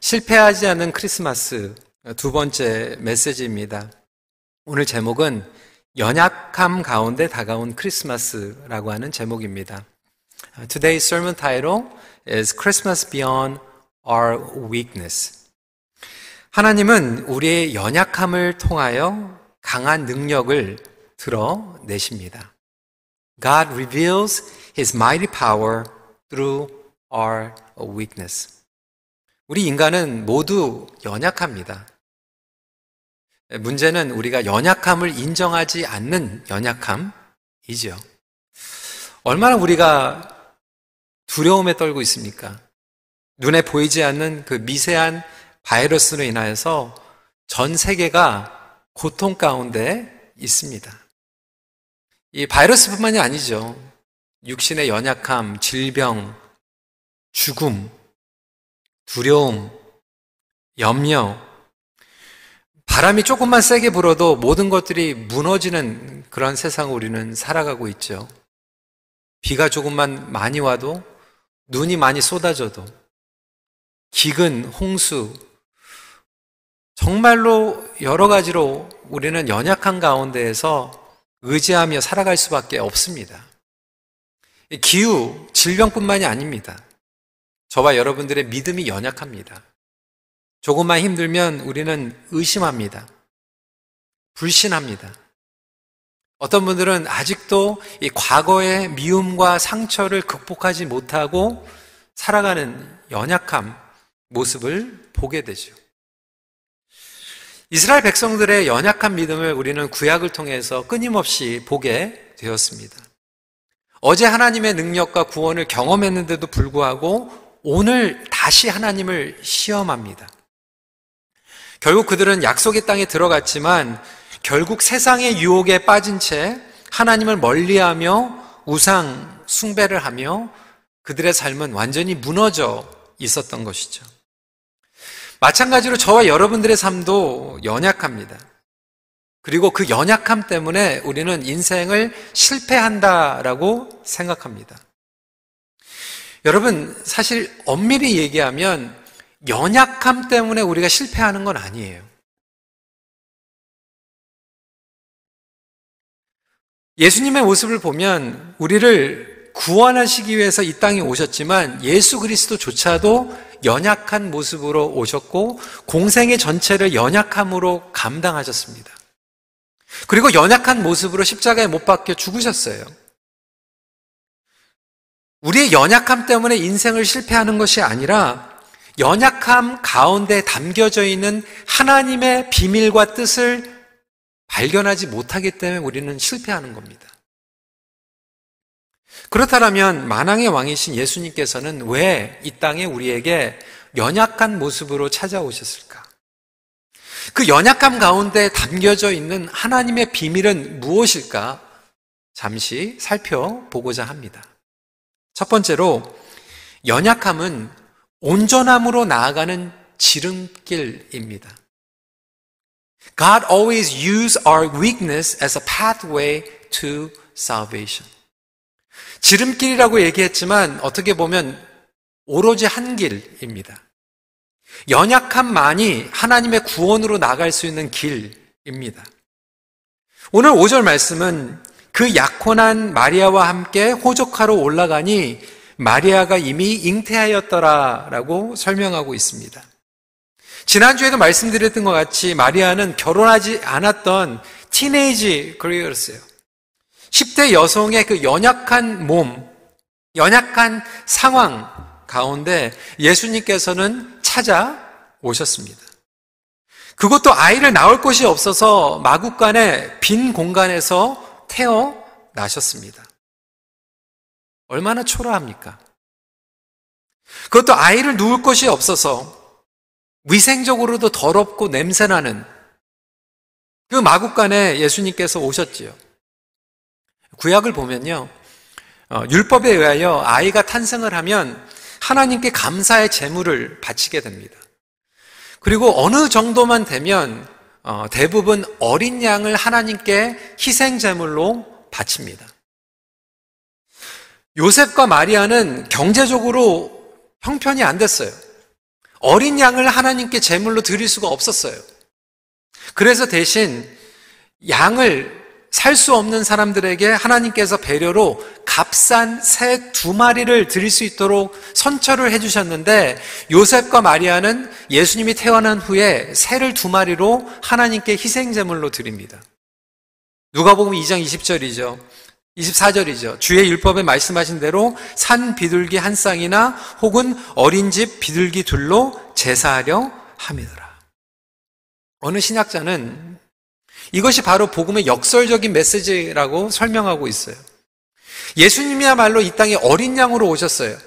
실패하지 않는 크리스마스 두 번째 메시지입니다. 오늘 제목은 연약함 가운데 다가온 크리스마스라고 하는 제목입니다. Today's sermon title is Christmas Beyond Our Weakness. 하나님은 우리의 연약함을 통하여 강한 능력을 드러내십니다. God reveals His mighty power through our weakness. 우리 인간은 모두 연약합니다. 문제는 우리가 연약함을 인정하지 않는 연약함이죠. 얼마나 우리가 두려움에 떨고 있습니까? 눈에 보이지 않는 그 미세한 바이러스로 인하여서 전 세계가 고통 가운데 있습니다. 이 바이러스뿐만이 아니죠. 육신의 연약함, 질병, 죽음, 두려움, 염려, 바람이 조금만 세게 불어도 모든 것들이 무너지는 그런 세상을 우리는 살아가고 있죠. 비가 조금만 많이 와도, 눈이 많이 쏟아져도, 기근, 홍수, 정말로 여러 가지로 우리는 연약한 가운데에서 의지하며 살아갈 수밖에 없습니다. 기후, 질병뿐만이 아닙니다. 저와 여러분들의 믿음이 연약합니다. 조금만 힘들면 우리는 의심합니다. 불신합니다. 어떤 분들은 아직도 이 과거의 미움과 상처를 극복하지 못하고 살아가는 연약함 모습을 보게 되죠. 이스라엘 백성들의 연약한 믿음을 우리는 구약을 통해서 끊임없이 보게 되었습니다. 어제 하나님의 능력과 구원을 경험했는데도 불구하고 오늘 다시 하나님을 시험합니다. 결국 그들은 약속의 땅에 들어갔지만 결국 세상의 유혹에 빠진 채 하나님을 멀리하며 우상 숭배를 하며 그들의 삶은 완전히 무너져 있었던 것이죠. 마찬가지로 저와 여러분들의 삶도 연약합니다. 그리고 그 연약함 때문에 우리는 인생을 실패한다라고 생각합니다. 여러분, 사실 엄밀히 얘기하면 연약함 때문에 우리가 실패하는 건 아니에요. 예수님의 모습을 보면 우리를 구원하시기 위해서 이 땅에 오셨지만 예수 그리스도조차도 연약한 모습으로 오셨고 공생의 전체를 연약함으로 감당하셨습니다. 그리고 연약한 모습으로 십자가에 못 박혀 죽으셨어요. 우리의 연약함 때문에 인생을 실패하는 것이 아니라 연약함 가운데 담겨져 있는 하나님의 비밀과 뜻을 발견하지 못하기 때문에 우리는 실패하는 겁니다. 그렇다면 만왕의 왕이신 예수님께서는 왜 이 땅에 우리에게 연약한 모습으로 찾아오셨을까? 그 연약함 가운데 담겨져 있는 하나님의 비밀은 무엇일까? 잠시 살펴보고자 합니다. 첫 번째로 연약함은 온전함으로 나아가는 지름길입니다. God always uses our weakness as a pathway to salvation. 지름길이라고 얘기했지만 어떻게 보면 오로지 한 길입니다. 연약함만이 하나님의 구원으로 나갈 수 있는 길입니다. 오늘 5절 말씀은 그 약혼한 마리아와 함께 호적하러 올라가니 마리아가 이미 잉태하였더라라고 설명하고 있습니다. 지난주에도 말씀드렸던 것 같이 마리아는 결혼하지 않았던 티네이지 그리였어요. 10대 여성의 그 연약한 몸, 연약한 상황 가운데 예수님께서는 찾아오셨습니다. 그것도 아이를 낳을 곳이 없어서 마구간의 빈 공간에서 태어나셨습니다. 얼마나 초라합니까? 그것도 아이를 누울 곳이 없어서 위생적으로도 더럽고 냄새나는 그 마구간에 예수님께서 오셨지요. 구약을 보면요, 율법에 의하여 아이가 탄생을 하면 하나님께 감사의 제물을 바치게 됩니다. 그리고 어느 정도만 되면 대부분 어린 양을 하나님께 희생 제물로 바칩니다. 요셉과 마리아는 경제적으로 형편이 안 됐어요. 어린 양을 하나님께 제물로 드릴 수가 없었어요. 그래서 대신 양을 살 수 없는 사람들에게 하나님께서 배려로 값싼 새 2마리를 드릴 수 있도록 선처를 해주셨는데, 요셉과 마리아는 예수님이 태어난 후에 새를 2마리로 하나님께 희생제물로 드립니다. 누가복음 2장 20절이죠. 24절이죠. 주의 율법에 말씀하신 대로 산 비둘기 한 쌍이나 혹은 어린 집 비둘기 둘로 제사하려 함이더라. 어느 신학자는 이것이 바로 복음의 역설적인 메시지라고 설명하고 있어요. 예수님이야말로 이 땅에 어린 양으로 오셨어요.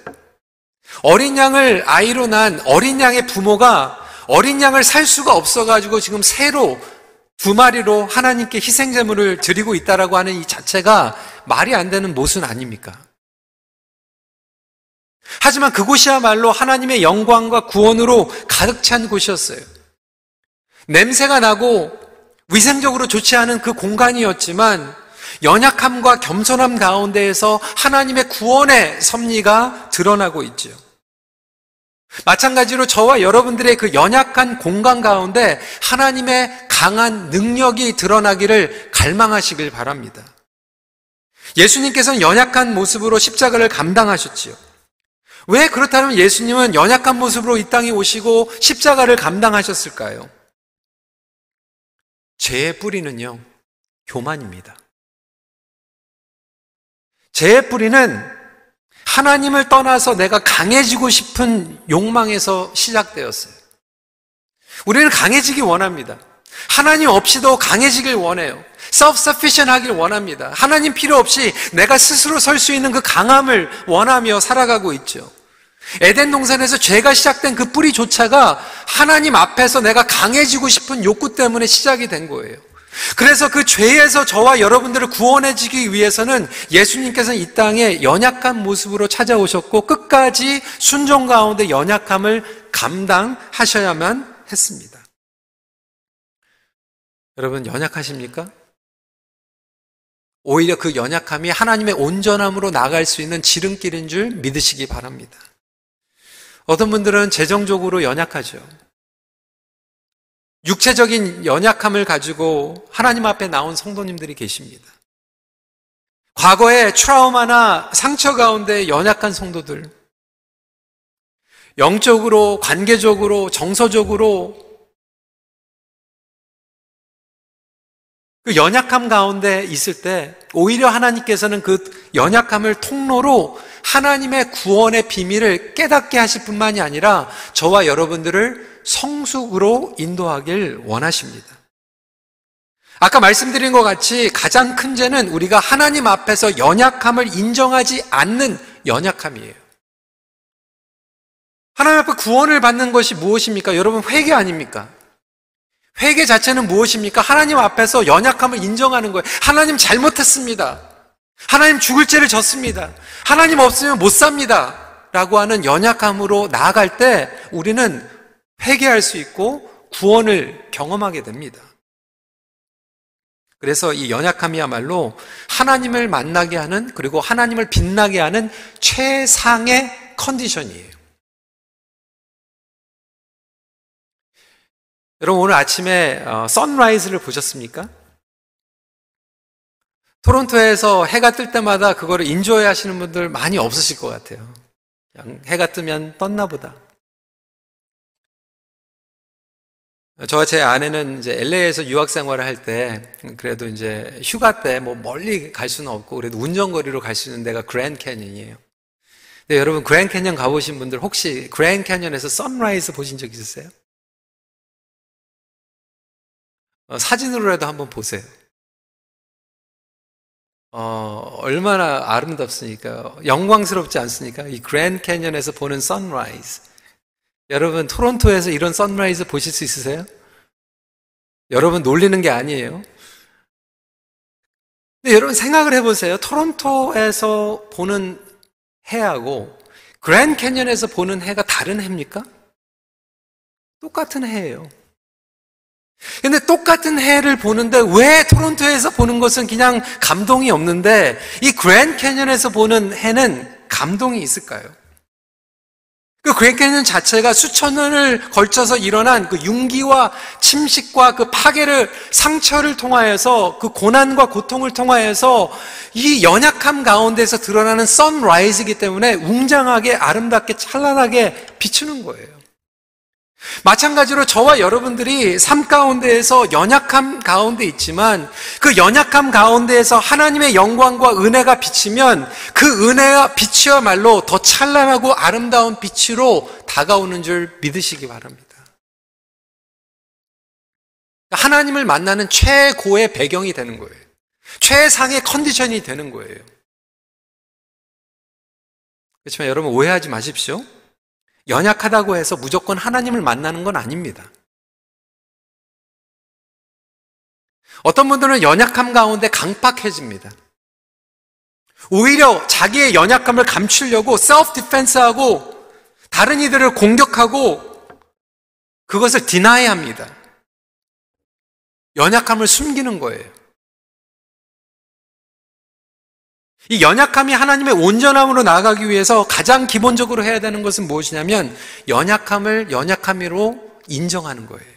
어린 양을 아이로 낳은 어린 양의 부모가 어린 양을 살 수가 없어가지고 지금 새로 2마리로 하나님께 희생제물을 드리고 있다라고 하는 이 자체가 말이 안 되는 모순 아닙니까? 하지만 그곳이야말로 하나님의 영광과 구원으로 가득 찬 곳이었어요. 냄새가 나고 위생적으로 좋지 않은 그 공간이었지만 연약함과 겸손함 가운데에서 하나님의 구원의 섭리가 드러나고 있죠. 마찬가지로 저와 여러분들의 그 연약한 공간 가운데 하나님의 강한 능력이 드러나기를 갈망하시길 바랍니다. 예수님께서는 연약한 모습으로 십자가를 감당하셨지요. 왜 그렇다면 예수님은 연약한 모습으로 이 땅에 오시고 십자가를 감당하셨을까요? 죄의 뿌리는요, 교만입니다. 죄의 뿌리는 하나님을 떠나서 내가 강해지고 싶은 욕망에서 시작되었어요. 우리는 강해지기 원합니다. 하나님 없이도 강해지길 원해요. self-sufficient 하길 원합니다. 하나님 필요 없이 내가 스스로 설 수 있는 그 강함을 원하며 살아가고 있죠. 에덴 동산에서 죄가 시작된 그 뿌리조차가 하나님 앞에서 내가 강해지고 싶은 욕구 때문에 시작이 된 거예요. 그래서 그 죄에서 저와 여러분들을 구원해주기 위해서는 예수님께서는 이 땅에 연약한 모습으로 찾아오셨고 끝까지 순종 가운데 연약함을 감당하셔야만 했습니다. 여러분, 연약하십니까? 오히려 그 연약함이 하나님의 온전함으로 나갈 수 있는 지름길인 줄 믿으시기 바랍니다. 어떤 분들은 재정적으로 연약하죠. 육체적인 연약함을 가지고 하나님 앞에 나온 성도님들이 계십니다. 과거의 트라우마나 상처 가운데 연약한 성도들, 영적으로, 관계적으로, 정서적으로 그 연약함 가운데 있을 때 오히려 하나님께서는 그 연약함을 통로로 하나님의 구원의 비밀을 깨닫게 하실 뿐만이 아니라 저와 여러분들을 성숙으로 인도하길 원하십니다. 아까 말씀드린 것 같이 가장 큰 죄는 우리가 하나님 앞에서 연약함을 인정하지 않는 연약함이에요. 하나님 앞에 구원을 받는 것이 무엇입니까? 여러분, 회개 아닙니까? 회개 자체는 무엇입니까? 하나님 앞에서 연약함을 인정하는 거예요. 하나님 잘못했습니다. 하나님 죽을 죄를 졌습니다. 하나님 없으면 못 삽니다. 라고 하는 연약함으로 나아갈 때 우리는 회개할 수 있고 구원을 경험하게 됩니다. 그래서 이 연약함이야말로 하나님을 만나게 하는, 그리고 하나님을 빛나게 하는 최상의 컨디션이에요. 여러분, 오늘 아침에 선라이즈를 보셨습니까? 토론토에서 해가 뜰 때마다 그거를 인조해 하시는 분들 많이 없으실 것 같아요. 그냥 해가 뜨면 떴나 보다. 저와 제 아내는 이제 LA에서 유학 생활을 할 때, 그래도 이제 휴가 때 뭐 멀리 갈 수는 없고, 그래도 운전거리로 갈 수 있는 데가 그랜드 캐니언이에요. 근데 여러분, 그랜드 캐니언 가보신 분들 혹시 그랜드 캐니언에서 선라이즈 보신 적 있으세요? 사진으로라도 한번 보세요. 얼마나 아름답습니까? 영광스럽지 않습니까? 이 그랜드 캐니언에서 보는 선라이즈. 여러분, 토론토에서 이런 선라이즈 보실 수 있으세요? 여러분, 놀리는 게 아니에요. 근데 여러분, 생각을 해보세요. 토론토에서 보는 해하고 그랜드 캐니언에서 보는 해가 다른 해입니까? 똑같은 해예요. 근데 똑같은 해를 보는데 왜 토론토에서 보는 것은 그냥 감동이 없는데 이 그랜드 캐니언에서 보는 해는 감동이 있을까요? 그 그레이케는 자체가 수천 년을 걸쳐서 일어난 그 융기와 침식과 그 파괴를, 상처를 통하여서, 그 고난과 고통을 통하여서 이 연약함 가운데서 드러나는 선라이즈이기 때문에 웅장하게, 아름답게, 찬란하게 비추는 거예요. 마찬가지로 저와 여러분들이 삶 가운데에서 연약함 가운데 있지만, 그 연약함 가운데에서 하나님의 영광과 은혜가 비치면 그 은혜와 빛이야말로 더 찬란하고 아름다운 빛으로 다가오는 줄 믿으시기 바랍니다. 하나님을 만나는 최고의 배경이 되는 거예요. 최상의 컨디션이 되는 거예요. 그렇지만 여러분 오해하지 마십시오. 연약하다고 해서 무조건 하나님을 만나는 건 아닙니다. 어떤 분들은 연약함 가운데 강팍해집니다. 오히려 자기의 연약함을 감추려고 셀프 디펜스하고 다른 이들을 공격하고 그것을 디나이합니다. 연약함을 숨기는 거예요. 이 연약함이 하나님의 온전함으로 나아가기 위해서 가장 기본적으로 해야 되는 것은 무엇이냐면 연약함을 연약함으로 인정하는 거예요.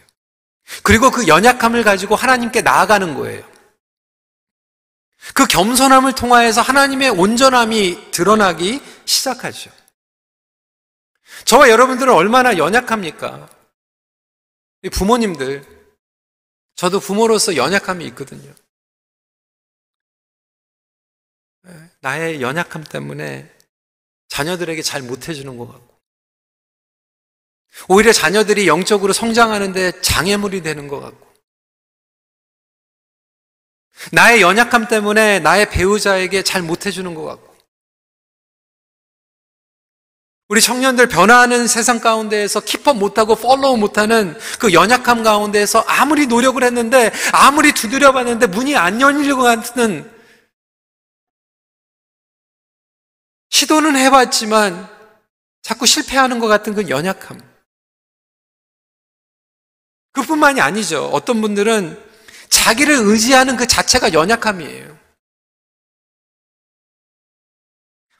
그리고 그 연약함을 가지고 하나님께 나아가는 거예요. 그 겸손함을 통하여서 하나님의 온전함이 드러나기 시작하죠. 저와 여러분들은 얼마나 연약합니까? 부모님들, 저도 부모로서 연약함이 있거든요. 나의 연약함 때문에 자녀들에게 잘 못해주는 것 같고, 오히려 자녀들이 영적으로 성장하는데 장애물이 되는 것 같고, 나의 연약함 때문에 나의 배우자에게 잘 못해주는 것 같고, 우리 청년들 변화하는 세상 가운데에서 킵업 못하고 팔로우 못하는 그 연약함 가운데에서 아무리 노력을 했는데, 아무리 두드려봤는데 문이 안 열리고 가는, 시도는 해봤지만 자꾸 실패하는 것 같은 그 연약함. 그뿐만이 아니죠. 어떤 분들은 자기를 의지하는 그 자체가 연약함이에요.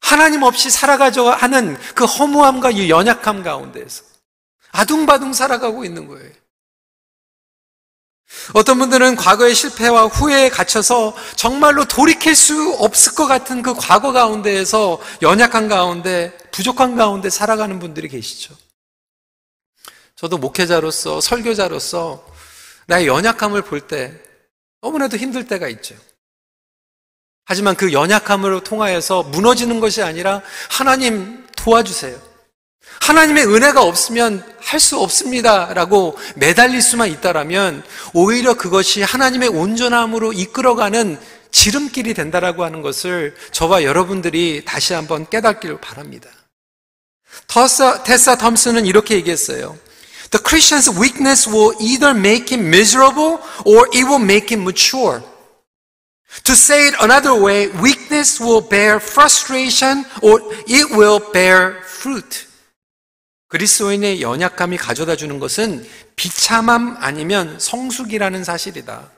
하나님 없이 살아가려 하는 그 허무함과 이 연약함 가운데에서 아둥바둥 살아가고 있는 거예요. 어떤 분들은 과거의 실패와 후회에 갇혀서 정말로 돌이킬 수 없을 것 같은 그 과거 가운데에서, 연약한 가운데, 부족한 가운데 살아가는 분들이 계시죠. 저도 목회자로서, 설교자로서 나의 연약함을 볼 때 너무나도 힘들 때가 있죠. 하지만 그 연약함을 통하여서 무너지는 것이 아니라 하나님 도와주세요, 하나님의 은혜가 없으면 할 수 없습니다라고 매달릴 수만 있다라면 오히려 그것이 하나님의 온전함으로 이끌어가는 지름길이 된다라고 하는 것을 저와 여러분들이 다시 한번 깨닫기를 바랍니다. 테사 톰슨은 이렇게 얘기했어요. The Christian's weakness will either make him miserable or it will make him mature. To say it another way, weakness will bear frustration or it will bear fruit. 그리스도인의 연약함이 가져다 주는 것은 비참함 아니면 성숙이라는 사실이다.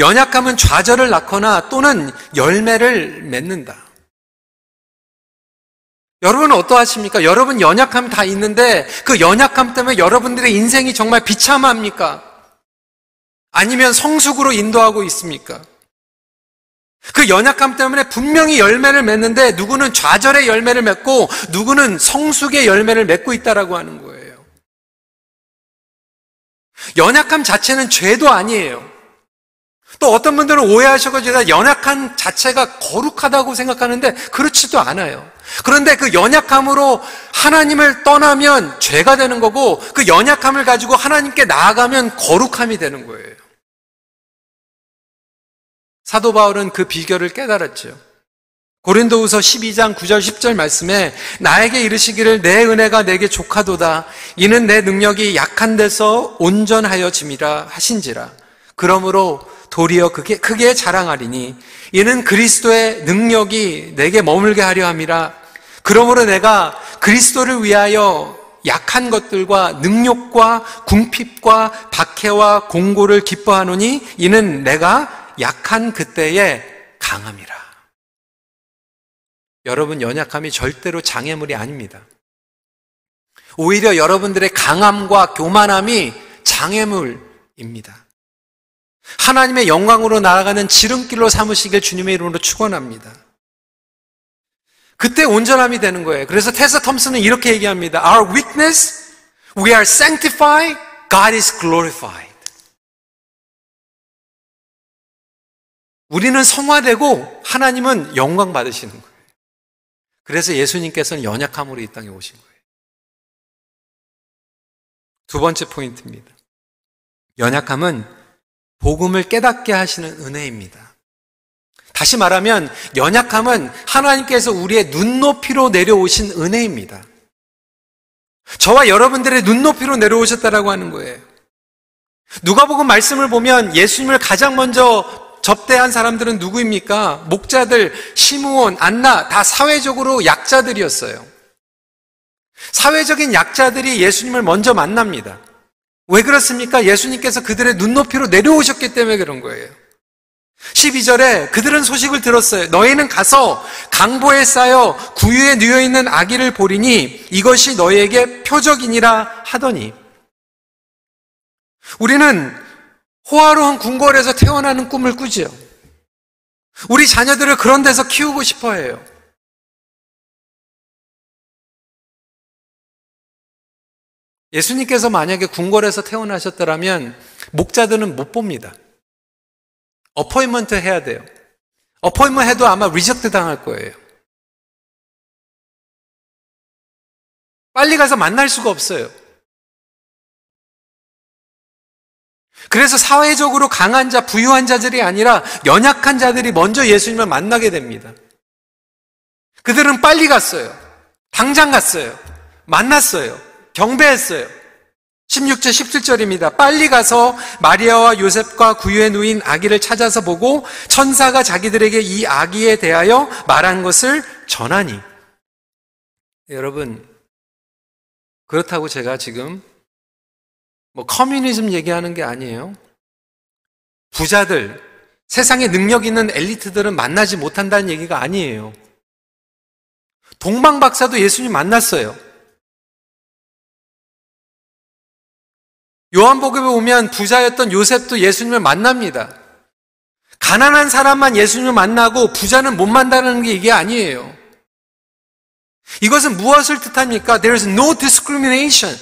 연약함은 좌절을 낳거나 또는 열매를 맺는다. 여러분은 어떠하십니까? 여러분 연약함 다 있는데 그 연약함 때문에 여러분들의 인생이 정말 비참합니까? 아니면 성숙으로 인도하고 있습니까? 그 연약함 때문에 분명히 열매를 맺는데 누구는 좌절의 열매를 맺고 누구는 성숙의 열매를 맺고 있다라고 하는 거예요. 연약함 자체는 죄도 아니에요. 또 어떤 분들은 오해하셔가지고 연약함 자체가 거룩하다고 생각하는데 그렇지도 않아요. 그런데 그 연약함으로 하나님을 떠나면 죄가 되는 거고, 그 연약함을 가지고 하나님께 나아가면 거룩함이 되는 거예요. 사도 바울은 그 비결을 깨달았죠. 고린도후서 12장 9절 10절 말씀에 나에게 이르시기를 내 은혜가 내게 족하도다, 이는 내 능력이 약한 데서 온전하여짐이라 하신지라. 그러므로 도리어 크게 자랑하리니 이는 그리스도의 능력이 내게 머물게 하려 함이라. 그러므로 내가 그리스도를 위하여 약한 것들과 능욕과 궁핍과 박해와 공고를 기뻐하노니 이는 내가 약한 그때의 강함이라. 여러분 연약함이 절대로 장애물이 아닙니다. 오히려 여러분들의 강함과 교만함이 장애물입니다. 하나님의 영광으로 나아가는 지름길로 삼으시길 주님의 이름으로 축원합니다. 그때 온전함이 되는 거예요. 그래서 테사 톰슨은 이렇게 얘기합니다. Our weakness, we are sanctified, God is glorified. 우리는 성화되고 하나님은 영광 받으시는 거예요. 그래서 예수님께서는 연약함으로 이 땅에 오신 거예요. 두 번째 포인트입니다. 연약함은 복음을 깨닫게 하시는 은혜입니다. 다시 말하면 연약함은 하나님께서 우리의 눈높이로 내려오신 은혜입니다. 저와 여러분들의 눈높이로 내려오셨다라고 하는 거예요. 누가복음 말씀을 보면 예수님을 가장 먼저 접대한 사람들은 누구입니까? 목자들, 시므온, 안나 다 사회적으로 약자들이었어요. 사회적인 약자들이 예수님을 먼저 만납니다. 왜 그렇습니까? 예수님께서 그들의 눈높이로 내려오셨기 때문에 그런 거예요. 12절에 그들은 소식을 들었어요. 너희는 가서 강보에 쌓여 구유에 누워있는 아기를 보리니 이것이 너희에게 표적이니라 하더니, 우리는 호화로운 궁궐에서 태어나는 꿈을 꾸지요. 우리 자녀들을 그런 데서 키우고 싶어 해요. 예수님께서 만약에 궁궐에서 태어나셨더라면 목자들은 못 봅니다. 어포인먼트 해야 돼요. 어포인먼트 해도 아마 리젝트 당할 거예요. 빨리 가서 만날 수가 없어요. 그래서 사회적으로 강한 자, 부유한 자들이 아니라 연약한 자들이 먼저 예수님을 만나게 됩니다. 그들은 빨리 갔어요. 당장 갔어요. 만났어요. 경배했어요. 16절, 17절입니다. 빨리 가서 마리아와 요셉과 구유에 누인 아기를 찾아서 보고 천사가 자기들에게 이 아기에 대하여 말한 것을 전하니. 여러분, 그렇다고 제가 지금 커뮤니즘 얘기하는 게 아니에요. 부자들, 세상에 능력 있는 엘리트들은 만나지 못한다는 얘기가 아니에요. 동방 박사도 예수님 만났어요. 요한복음에 보면 부자였던 요셉도 예수님을 만납니다. 가난한 사람만 예수님을 만나고 부자는 못 만나는 게 이게 아니에요. 이것은 무엇을 뜻합니까? There is no discrimination.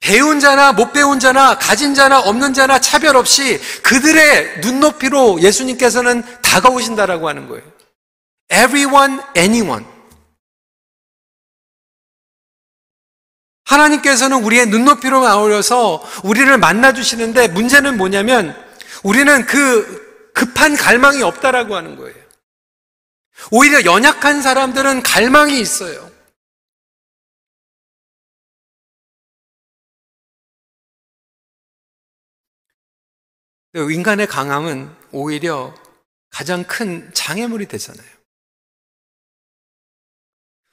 배운 자나 못 배운 자나 가진 자나 없는 자나 차별 없이 그들의 눈높이로 예수님께서는 다가오신다라고 하는 거예요. Everyone, anyone. 하나님께서는 우리의 눈높이로 나오셔서 우리를 만나주시는데 문제는 뭐냐면 우리는 그 급한 갈망이 없다라고 하는 거예요. 오히려 연약한 사람들은 갈망이 있어요. 인간의 강함은 오히려 가장 큰 장애물이 되잖아요.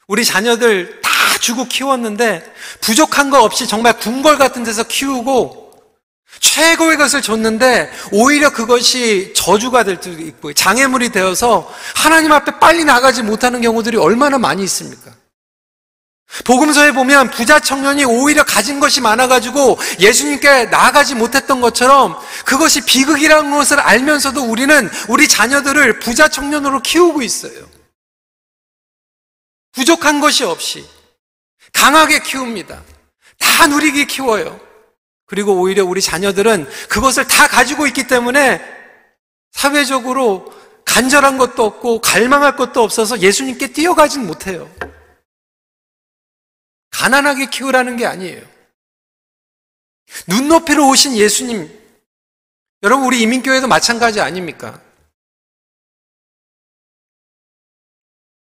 우리 자녀들 다 주고 키웠는데 부족한 거 없이 정말 궁궐 같은 데서 키우고 최고의 것을 줬는데 오히려 그것이 저주가 될 수도 있고 장애물이 되어서 하나님 앞에 빨리 나가지 못하는 경우들이 얼마나 많이 있습니까? 복음서에 보면 부자 청년이 오히려 가진 것이 많아가지고 예수님께 나아가지 못했던 것처럼 그것이 비극이라는 것을 알면서도 우리는 우리 자녀들을 부자 청년으로 키우고 있어요. 부족한 것이 없이 강하게 키웁니다. 다 누리게 키워요. 그리고 오히려 우리 자녀들은 그것을 다 가지고 있기 때문에 사회적으로 간절한 것도 없고 갈망할 것도 없어서 예수님께 뛰어가진 못해요. 가난하게 키우라는 게 아니에요. 눈높이로 오신 예수님. 여러분, 우리 이민교회도 마찬가지 아닙니까?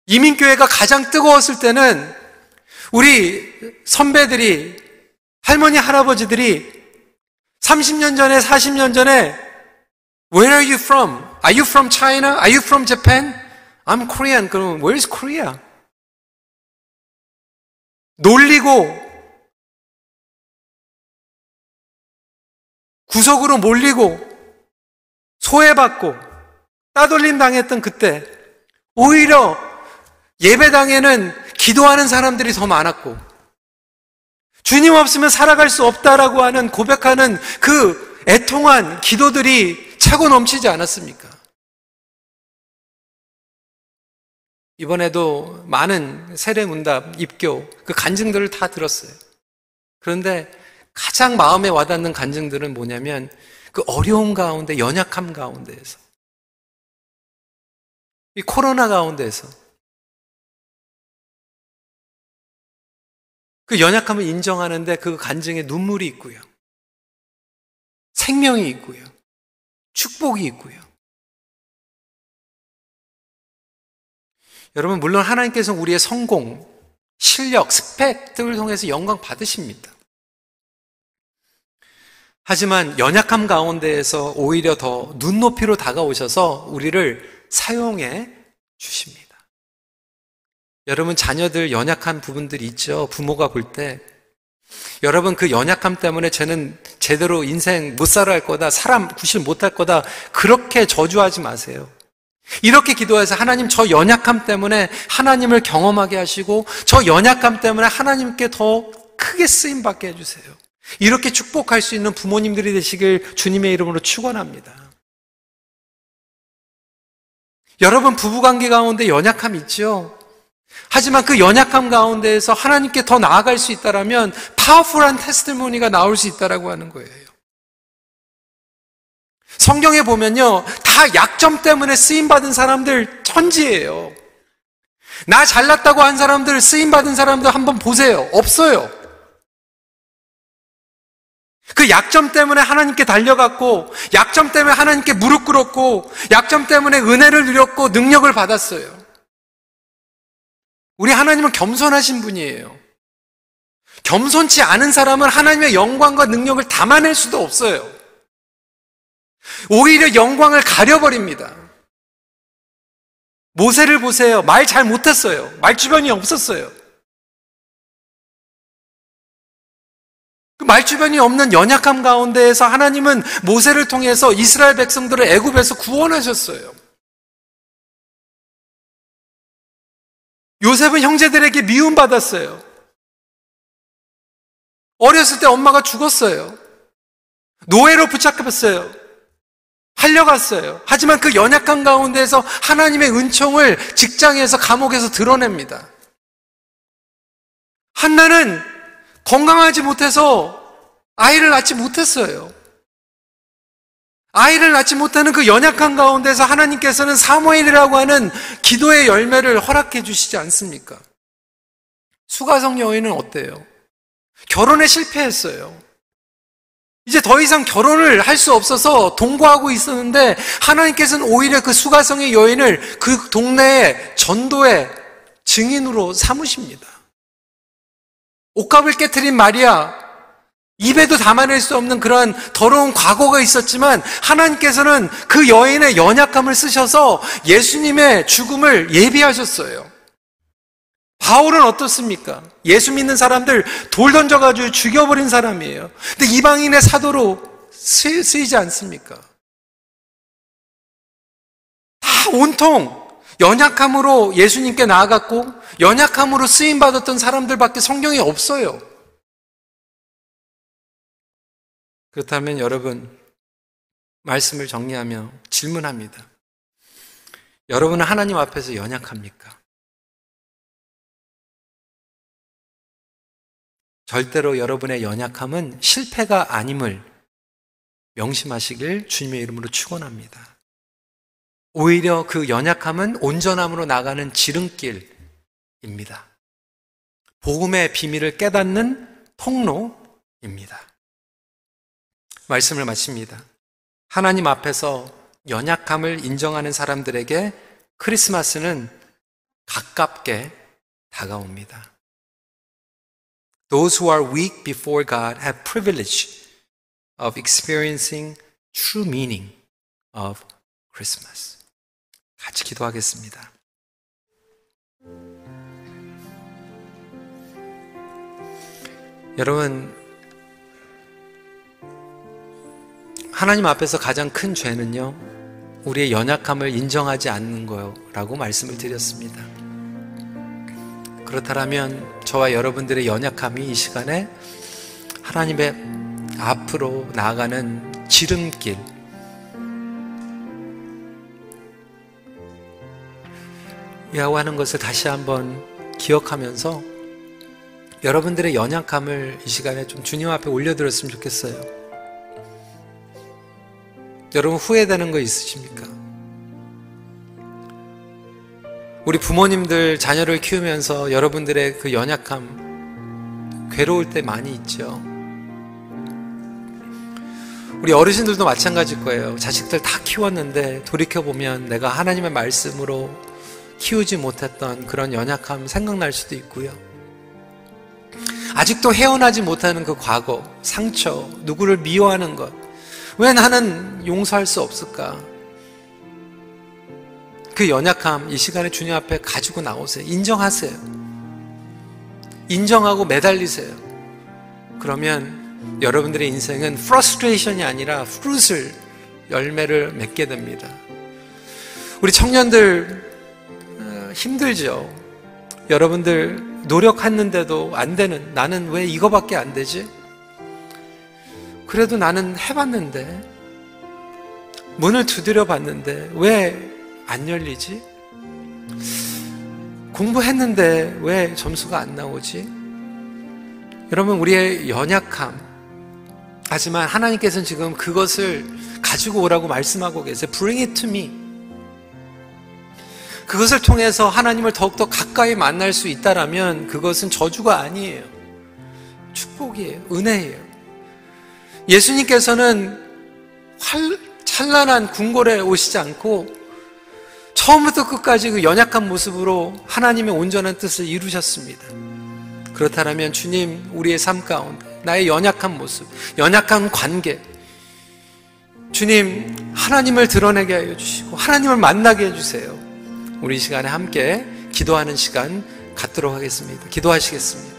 이민교회가 가장 뜨거웠을 때는 우리 선배들이, 할머니, 할아버지들이 30년 전에, 40년 전에 Where are you from? Are you from China? Are you from Japan? I'm Korean. 그럼 Where is Korea? 놀리고 구석으로 몰리고 소외받고 따돌림 당했던 그때 오히려 예배당에는 기도하는 사람들이 더 많았고 주님 없으면 살아갈 수 없다라고 하는 고백하는 그 애통한 기도들이 차고 넘치지 않았습니까? 이번에도 많은 세례문답, 입교, 그 간증들을 다 들었어요. 그런데 가장 마음에 와닿는 간증들은 뭐냐면 그 어려움 가운데, 연약함 가운데에서, 이 코로나 가운데에서 그 연약함을 인정하는데 그 간증에 눈물이 있고요, 생명이 있고요, 축복이 있고요. 여러분, 물론 하나님께서 우리의 성공, 실력, 스펙 등을 통해서 영광 받으십니다. 하지만 연약함 가운데에서 오히려 더 눈높이로 다가오셔서 우리를 사용해 주십니다. 여러분, 자녀들 연약한 부분들이 있죠. 부모가 볼 때 여러분 그 연약함 때문에 쟤는 제대로 인생 못 살아갈 거다, 사람 구실 못할 거다, 그렇게 저주하지 마세요. 이렇게 기도해서 하나님, 저 연약함 때문에 하나님을 경험하게 하시고 저 연약함 때문에 하나님께 더 크게 쓰임받게 해주세요. 이렇게 축복할 수 있는 부모님들이 되시길 주님의 이름으로 축원합니다. 여러분, 부부관계 가운데 연약함 있죠. 하지만 그 연약함 가운데에서 하나님께 더 나아갈 수 있다라면 파워풀한 테스티모니가 나올 수 있다라고 하는 거예요. 성경에 보면요, 다 약점 때문에 쓰임받은 사람들 천지예요. 나 잘났다고 한 사람들, 쓰임받은 사람들 한번 보세요. 없어요. 그 약점 때문에 하나님께 달려갔고, 약점 때문에 하나님께 무릎 꿇었고, 약점 때문에 은혜를 누렸고 능력을 받았어요. 우리 하나님은 겸손하신 분이에요. 겸손치 않은 사람은 하나님의 영광과 능력을 담아낼 수도 없어요. 오히려 영광을 가려버립니다. 모세를 보세요. 말 잘 못했어요. 말주변이 없었어요. 그 말주변이 없는 연약함 가운데에서 하나님은 모세를 통해서 이스라엘 백성들을 애굽에서 구원하셨어요. 요셉은 형제들에게 미움받았어요. 어렸을 때 엄마가 죽었어요. 노예로 붙잡혔어요. 팔려갔어요. 하지만 그 연약한 가운데에서 하나님의 은총을 직장에서, 감옥에서 드러냅니다. 한나는 건강하지 못해서 아이를 낳지 못했어요. 아이를 낳지 못하는 그 연약한 가운데서 하나님께서는 사무엘이라고 하는 기도의 열매를 허락해 주시지 않습니까? 수가성 여인은 어때요? 결혼에 실패했어요. 이제 더 이상 결혼을 할 수 없어서 동거하고 있었는데 하나님께서는 오히려 그 수가성의 여인을 그 동네의 전도의 증인으로 삼으십니다. 옷값을 깨트린 마리아, 입에도 담아낼 수 없는 그러한 더러운 과거가 있었지만 하나님께서는 그 여인의 연약함을 쓰셔서 예수님의 죽음을 예비하셨어요. 바울은 어떻습니까? 예수 믿는 사람들 돌 던져가지고 죽여버린 사람이에요. 근데 이방인의 사도로 쓰이지 않습니까? 다 온통 연약함으로 예수님께 나아갔고 연약함으로 쓰임받았던 사람들밖에 성경에 없어요. 그렇다면 여러분, 말씀을 정리하며 질문합니다. 여러분은 하나님 앞에서 연약합니까? 절대로 여러분의 연약함은 실패가 아님을 명심하시길 주님의 이름으로 축원합니다. 오히려 그 연약함은 온전함으로 나가는 지름길입니다. 복음의 비밀을 깨닫는 통로입니다. 말씀을 마칩니다. 하나님 앞에서 연약함을 인정하는 사람들에게 크리스마스는 가깝게 다가옵니다. Those who are weak before God have privilege of experiencing true meaning of Christmas. 같이 기도하겠습니다. 여러분, 하나님 앞에서 가장 큰 죄는요, 우리의 연약함을 인정하지 않는 거라고 말씀을 드렸습니다. 그렇다면 저와 여러분들의 연약함이 이 시간에 하나님의 앞으로 나아가는 지름길, 이라고 하는 것을 다시 한번 기억하면서 여러분들의 연약함을 이 시간에 좀 주님 앞에 올려드렸으면 좋겠어요. 여러분 후회되는 거 있으십니까? 우리 부모님들 자녀를 키우면서 여러분들의 그 연약함, 괴로울 때 많이 있죠. 우리 어르신들도 마찬가지일 거예요. 자식들 다 키웠는데 돌이켜보면 내가 하나님의 말씀으로 키우지 못했던 그런 연약함 생각날 수도 있고요. 아직도 헤어나지 못하는 그 과거, 상처, 누구를 미워하는 것, 왜 나는 용서할 수 없을까? 그 연약함 이 시간에 주님 앞에 가지고 나오세요. 인정하세요. 인정하고 매달리세요. 그러면 여러분들의 인생은 프러스트레이션이 아니라 프루트를, 열매를 맺게 됩니다. 우리 청년들 힘들죠. 여러분들 노력했는데도 안 되는, 나는 왜 이거밖에 안 되지? 그래도 나는 해봤는데, 문을 두드려 봤는데 왜 안 열리지? 공부했는데 왜 점수가 안 나오지? 여러분, 우리의 연약함, 하지만 하나님께서는 지금 그것을 가지고 오라고 말씀하고 계세요. Bring it to me. 그것을 통해서 하나님을 더욱더 가까이 만날 수 있다라면 그것은 저주가 아니에요. 축복이에요. 은혜예요. 예수님께서는 찬란한 궁궐에 오시지 않고 처음부터 끝까지 그 연약한 모습으로 하나님의 온전한 뜻을 이루셨습니다. 그렇다면 주님, 우리의 삶 가운데 나의 연약한 모습, 연약한 관계, 주님 하나님을 드러내게 하여 주시고 하나님을 만나게 해주세요. 우리 시간에 함께 기도하는 시간 갖도록 하겠습니다. 기도하시겠습니다.